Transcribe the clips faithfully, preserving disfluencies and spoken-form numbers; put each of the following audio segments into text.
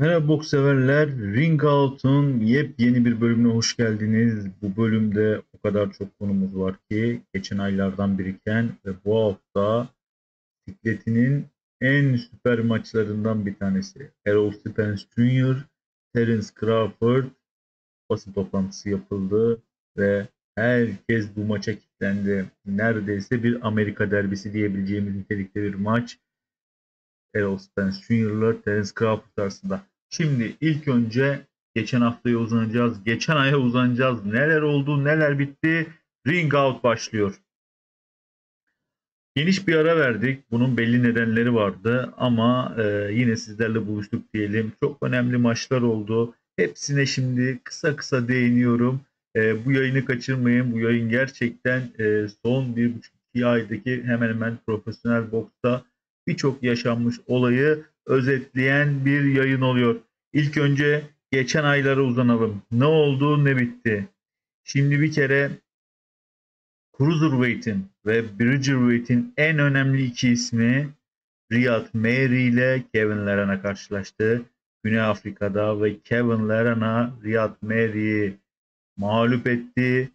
Merhaba boks severler. Ring Out'un yepyeni bir bölümüne hoş geldiniz. Bu bölümde o kadar çok konumuz var ki geçen aylardan biriken ve bu hafta sikletinin en süper maçlarından bir tanesi. Errol Spence Junior Terence Crawford basın toplantısı yapıldı ve herkes bu maça kilitlendi. Neredeyse bir Amerika derbisi diyebileceğimiz nitelikte bir maç. Errol Spence Junior'la Terence Crawford arasında. Şimdi ilk önce geçen haftaya uzanacağız. Geçen aya uzanacağız. Neler oldu, neler bitti? Ring Out başlıyor. Geniş bir ara verdik. Bunun belli nedenleri vardı. Ama e, yine sizlerle buluştuk diyelim. Çok önemli maçlar oldu. Hepsine şimdi kısa kısa değiniyorum. E, bu yayını kaçırmayın. Bu yayın gerçekten e, son bir buçuk iki aydaki hemen hemen profesyonel boksta birçok yaşanmış olayı özetleyen bir yayın oluyor. İlk önce geçen aylara uzanalım. Ne oldu, ne bitti? Şimdi bir kere Cruiserweight'in ve Bridgerweight'in en önemli iki ismi Riyad Mary ile Kevin Lerena karşılaştı. Güney Afrika'da ve Kevin Lerena Riyad Mary'yi mağlup etti.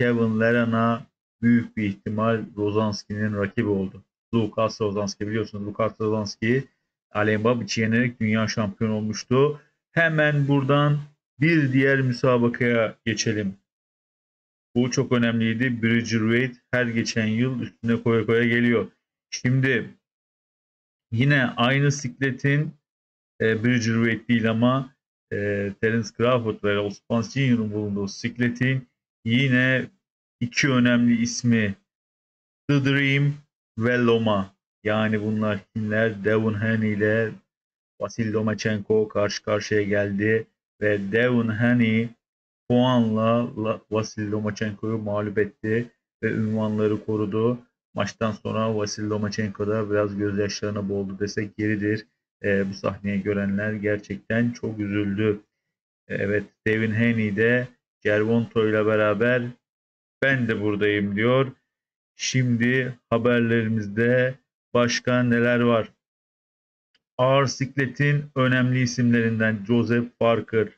Kevin Lerena büyük bir ihtimal Różański'nin rakibi oldu. Łukasz Różański, biliyorsunuz Łukasz Różański Alem Babici yenerek dünya şampiyonu olmuştu. Hemen buradan bir diğer müsabakaya geçelim. Bu çok önemliydi. Bridgerweight her geçen yıl üstüne koya koya geliyor. Şimdi yine aynı sikletin e, Bridgerweight değil ama e, Terence Crawford ve Errol Spence Junior'un bulunduğu sikletin yine iki önemli ismi The Dream ve Loma, yani bunlar kimler? Devon Haney ile Vasil Lomachenko karşı karşıya geldi ve Devon Haney puanla Vasil Lomachenko'yu mağlup etti ve ünvanları korudu. Maçtan sonra Vasil Lomachenko da biraz gözyaşlarına boğuldu desek yeridir. E, bu sahneyi görenler gerçekten çok üzüldü. Evet, Devon Haney de Cervonto ile beraber ben de buradayım diyor. Şimdi haberlerimizde başka neler var? Ağır sikletin önemli isimlerinden Joseph Parker.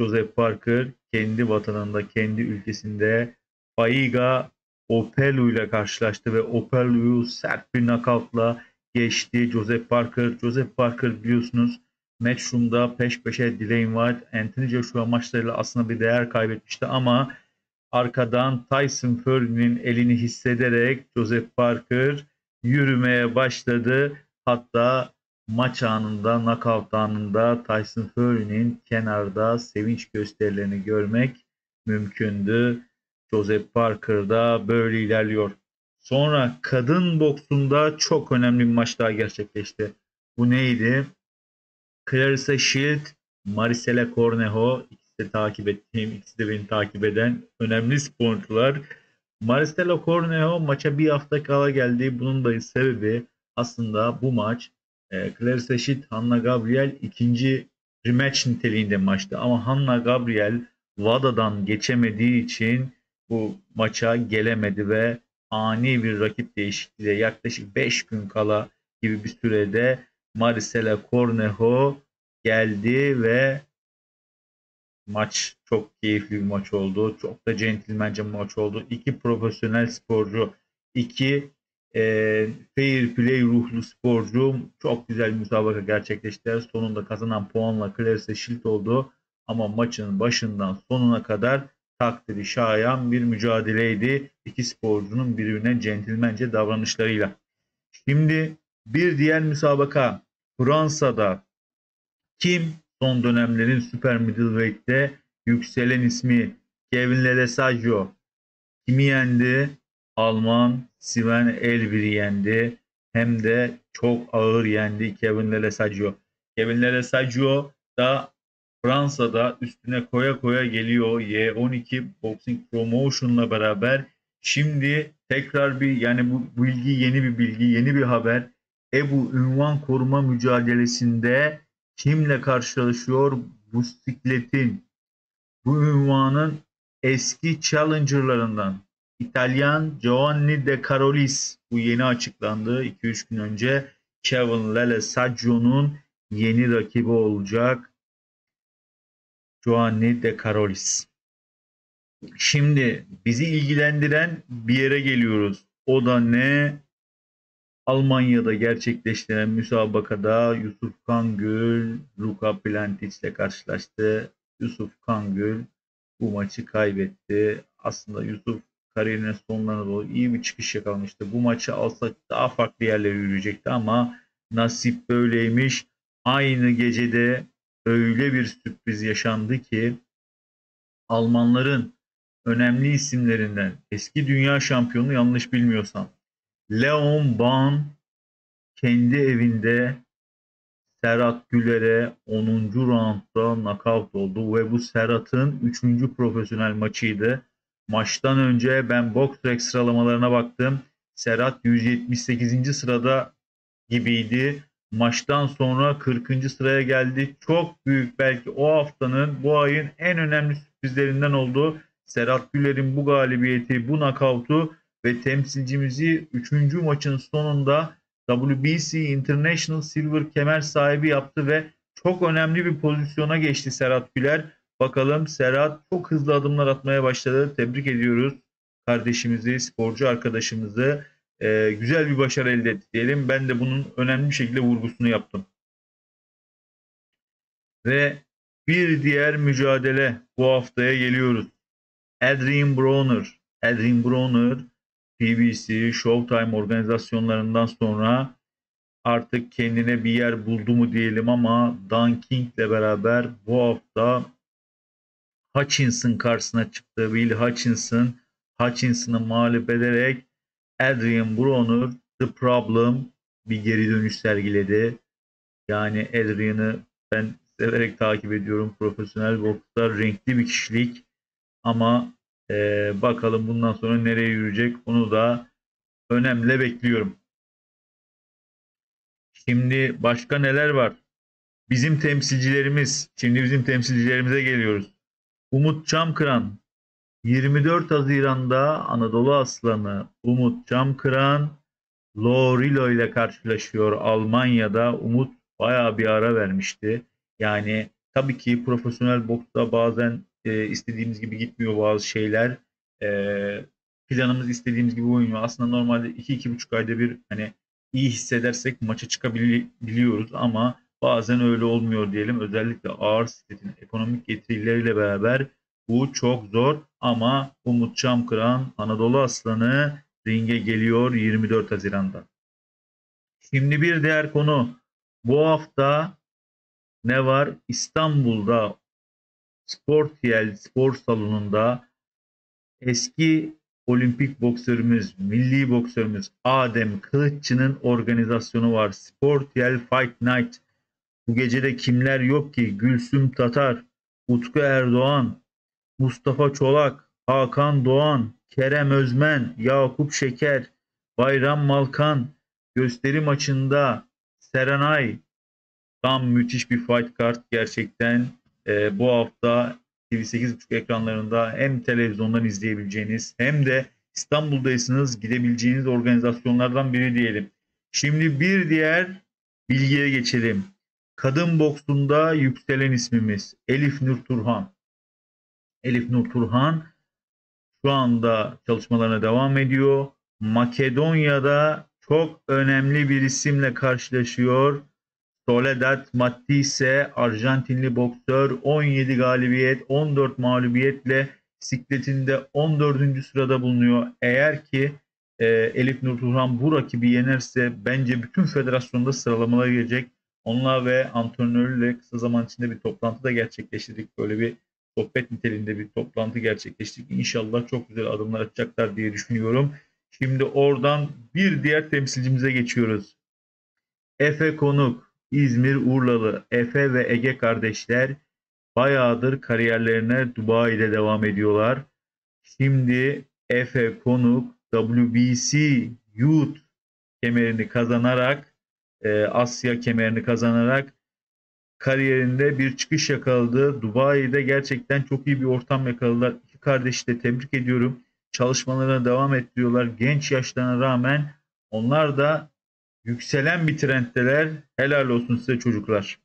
Joseph Parker kendi vatanında, kendi ülkesinde Bayega Opelio ile karşılaştı ve Opelio'yu sert bir nakavtla geçti. Joseph Parker, Joseph Parker biliyorsunuz matchroom'da peş peşe Dillian Whyte, Anthony Joshua maçlarıyla aslında bir değer kaybetmişti ama arkadan Tyson Fury'nin elini hissederek Joseph Parker yürümeye başladı. Hatta maç anında, knockout anında Tyson Fury'nin kenarda sevinç gösterilerini görmek mümkündü. Joseph Parker da böyle ilerliyor. Sonra kadın boksunda çok önemli bir maç daha gerçekleşti. Bu neydi? Claressa Shields, Marisela Cornejo, de takip ettiğim, ikisi de beni takip eden önemli sporcular. Marisela Cornejo maça bir hafta kala geldi. Bunun da sebebi aslında bu maç e, Claressa Shields, Hanna Gabriel ikinci rematch niteliğinde maçtı. Ama Hanna Gabriel V A D'a'dan geçemediği için bu maça gelemedi ve ani bir rakip değişikliğiyle yaklaşık beş gün kala gibi bir sürede Marisela Cornejo geldi ve maç çok keyifli bir maç oldu. Çok da centilmence bir maç oldu. İki profesyonel sporcu, iki e, fair play ruhlu sporcu çok güzel bir müsabaka gerçekleştiler. Sonunda kazanan puanla Claressa Shields oldu. Ama maçın başından sonuna kadar takdiri şayan bir mücadeleydi. İki sporcunun birbirine centilmence davranışlarıyla. Şimdi bir diğer müsabaka Fransa'da. Kim? Son dönemlerin süper middleweight'te yükselen ismi Kevin Lesaggio kimi yendi? Alman Sven Elbi'yi yendi. Hem de çok ağır yendi Kevin Lesaggio. Kevin Lesaggio da Fransa'da üstüne koya koya geliyor. Y on iki Boxing Promotion'la beraber şimdi tekrar bir, yani bu bilgi yeni bir bilgi, yeni bir haber. E B U ünvan koruma mücadelesinde kimle karşılaşıyor? Bu sikletin, bu ünvanın eski challenger'larından İtalyan Giovanni De Carolis, bu yeni açıklandı iki üç gün önce, Kevin Lesaggio'nun yeni rakibi olacak. Giovanni De Carolis. Şimdi bizi ilgilendiren bir yere geliyoruz. O da ne? Almanya'da gerçekleştirilen müsabakada Yusuf Kangül Luka Plantis ile karşılaştı. Yusuf Kangül bu maçı kaybetti. Aslında Yusuf kariyerinin sonlarına doğru iyi bir çıkış yakalamıştı. Bu maçı alsak daha farklı yerlere yürüyecekti ama nasip böyleymiş. Aynı gecede öyle bir sürpriz yaşandı ki Almanların önemli isimlerinden eski dünya şampiyonu yanlış bilmiyorsam Leon Ban kendi evinde Serhat Güler'e onuncu roundda nakavt oldu ve bu Serhat'ın üçüncü profesyonel maçıydı. Maçtan önce ben BoxRec sıralamalarına baktım. Serhat yüz yetmiş sekizinci sırada gibiydi. Maçtan sonra kırkıncı sıraya geldi. Çok büyük, belki o haftanın, bu ayın en önemli sürprizlerinden oldu. Serhat Güler'in bu galibiyeti, bu nakavtu ve temsilcimizi üçüncü maçın sonunda W B C International Silver kemer sahibi yaptı ve çok önemli bir pozisyona geçti Serhat Güler. Bakalım, Serhat çok hızlı adımlar atmaya başladı. Tebrik ediyoruz kardeşimizi, sporcu arkadaşımızı. Ee, güzel bir başarı elde etti diyelim. Ben de bunun önemli bir şekilde vurgusunu yaptım. Ve bir diğer mücadele, bu haftaya geliyoruz. Adrian Broner. Adrian Broner P B C, Showtime organizasyonlarından sonra artık kendine bir yer buldu mu diyelim ama Dan King ile beraber bu hafta Hutchinson karşısına çıktı. Will Hutchinson, Hutchinson'ı mağlup ederek Adrian Broner The Problem bir geri dönüş sergiledi. Yani Adrian'ı ben severek takip ediyorum. Profesyonel bokslar, renkli bir kişilik ama Ee, bakalım bundan sonra nereye yürüyecek, onu da önemli bekliyorum. Şimdi başka neler var? Bizim temsilcilerimiz, şimdi bizim temsilcilerimize geliyoruz. Umut Çamkıran yirmi dört Haziran'da Anadolu Aslanı Umut Çamkıran Lo Rilo ile karşılaşıyor Almanya'da. Umut bayağı bir ara vermişti. Yani tabii ki profesyonel boksta bazen E, istediğimiz gibi gitmiyor bazı şeyler. E, planımız istediğimiz gibi oynuyor. Aslında normalde iki iki buçuk ayda bir, hani iyi hissedersek maça çıkabiliyoruz ama bazen öyle olmuyor diyelim. Özellikle ağır sikletin ekonomik getirileriyle beraber bu çok zor ama Umut Çamkıran Anadolu Aslanı ringe geliyor yirmi dört Haziran'da. Şimdi bir diğer konu, bu hafta ne var? İstanbul'da Sportiel spor salonunda eski olimpik boksörümüz, milli boksörümüz Adem Kılıççı'nın organizasyonu var. Sportiel Fight Night. Bu gecede kimler yok ki? Gülsüm Tatar, Utku Erdoğan, Mustafa Çolak, Hakan Doğan, Kerem Özmen, Yakup Şeker, Bayram Malkan. Gösteri maçında Serenay. Tam müthiş bir fight kart gerçekten. Ee, bu hafta T V sekiz buçuk ekranlarında hem televizyondan izleyebileceğiniz hem de İstanbul'daysanız gidebileceğiniz organizasyonlardan biri diyelim. Şimdi bir diğer bilgiye geçelim. Kadın boksunda yükselen ismimiz Elif Nur Turhan. Elif Nur Turhan şu anda çalışmalarına devam ediyor. Makedonya'da çok önemli bir isimle karşılaşıyor. Soledad Matisse, Arjantinli boksör, on yedi galibiyet, on dört mağlubiyetle sikletinde on dördüncü sırada bulunuyor. Eğer ki e, Elif Nur Turhan bu rakibi yenerse bence bütün federasyonda sıralamalara gelecek. Onunla ve antrenörüyle kısa zaman içinde bir toplantı da gerçekleştirdik. Böyle bir sohbet niteliğinde bir toplantı gerçekleştirdik. İnşallah çok güzel adımlar atacaklar diye düşünüyorum. Şimdi oradan bir diğer temsilcimize geçiyoruz. Efe Konuk. İzmir Urlalı Efe ve Ege kardeşler bayağıdır kariyerlerine Dubai'de devam ediyorlar. Şimdi Efe Konuk W B C Youth kemerini kazanarak, Asya kemerini kazanarak kariyerinde bir çıkış yakaladı. Dubai'de gerçekten çok iyi bir ortam yakaladılar. İki kardeşi de tebrik ediyorum. Çalışmalarına devam ettiriyorlar. Genç yaşlarına rağmen onlar da yükselen bir trenddeler. Helal olsun size çocuklar.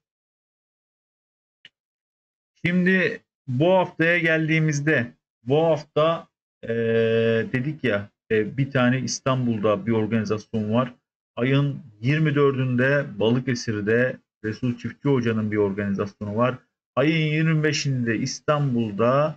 Şimdi bu haftaya geldiğimizde bu hafta e, dedik ya e, bir tane İstanbul'da bir organizasyon var. Ayın yirmi dördünde Balıkesir'de Resul Çiftçi Hoca'nın bir organizasyonu var. Ayın yirmi beşinde İstanbul'da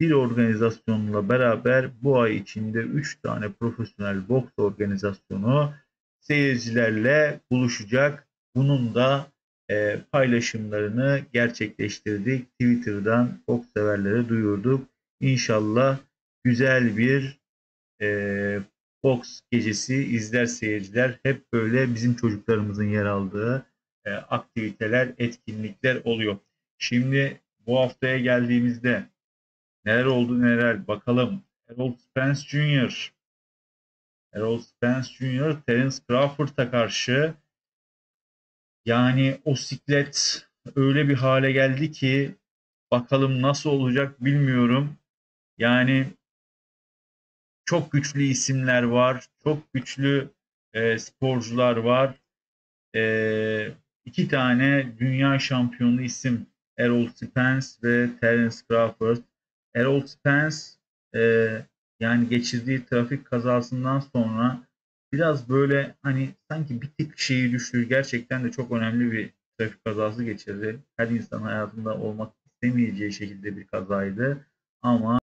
bir organizasyonla beraber bu ay içinde üç tane profesyonel boks organizasyonu seyircilerle buluşacak. Bunun da e, paylaşımlarını gerçekleştirdik. Twitter'dan boks severlere duyurduk. İnşallah güzel bir e, boks gecesi izler seyirciler. Hep böyle bizim çocuklarımızın yer aldığı e, aktiviteler, etkinlikler oluyor. Şimdi bu haftaya geldiğimizde neler oldu neler bakalım. Errol Spence Junior Errol Spence Junior Terence Crawford'a karşı, yani o siklet öyle bir hale geldi ki bakalım nasıl olacak bilmiyorum. Yani çok güçlü isimler var. Çok güçlü e, sporcular var. E, iki tane dünya şampiyonu isim. Errol Spence ve Terence Crawford. Errol Spence e, yani geçirdiği trafik kazasından sonra biraz böyle hani sanki bir tık şeyi düştü. Gerçekten de çok önemli bir trafik kazası geçirdi. Her insan hayatında olmak istemeyeceği şekilde bir kazaydı. Ama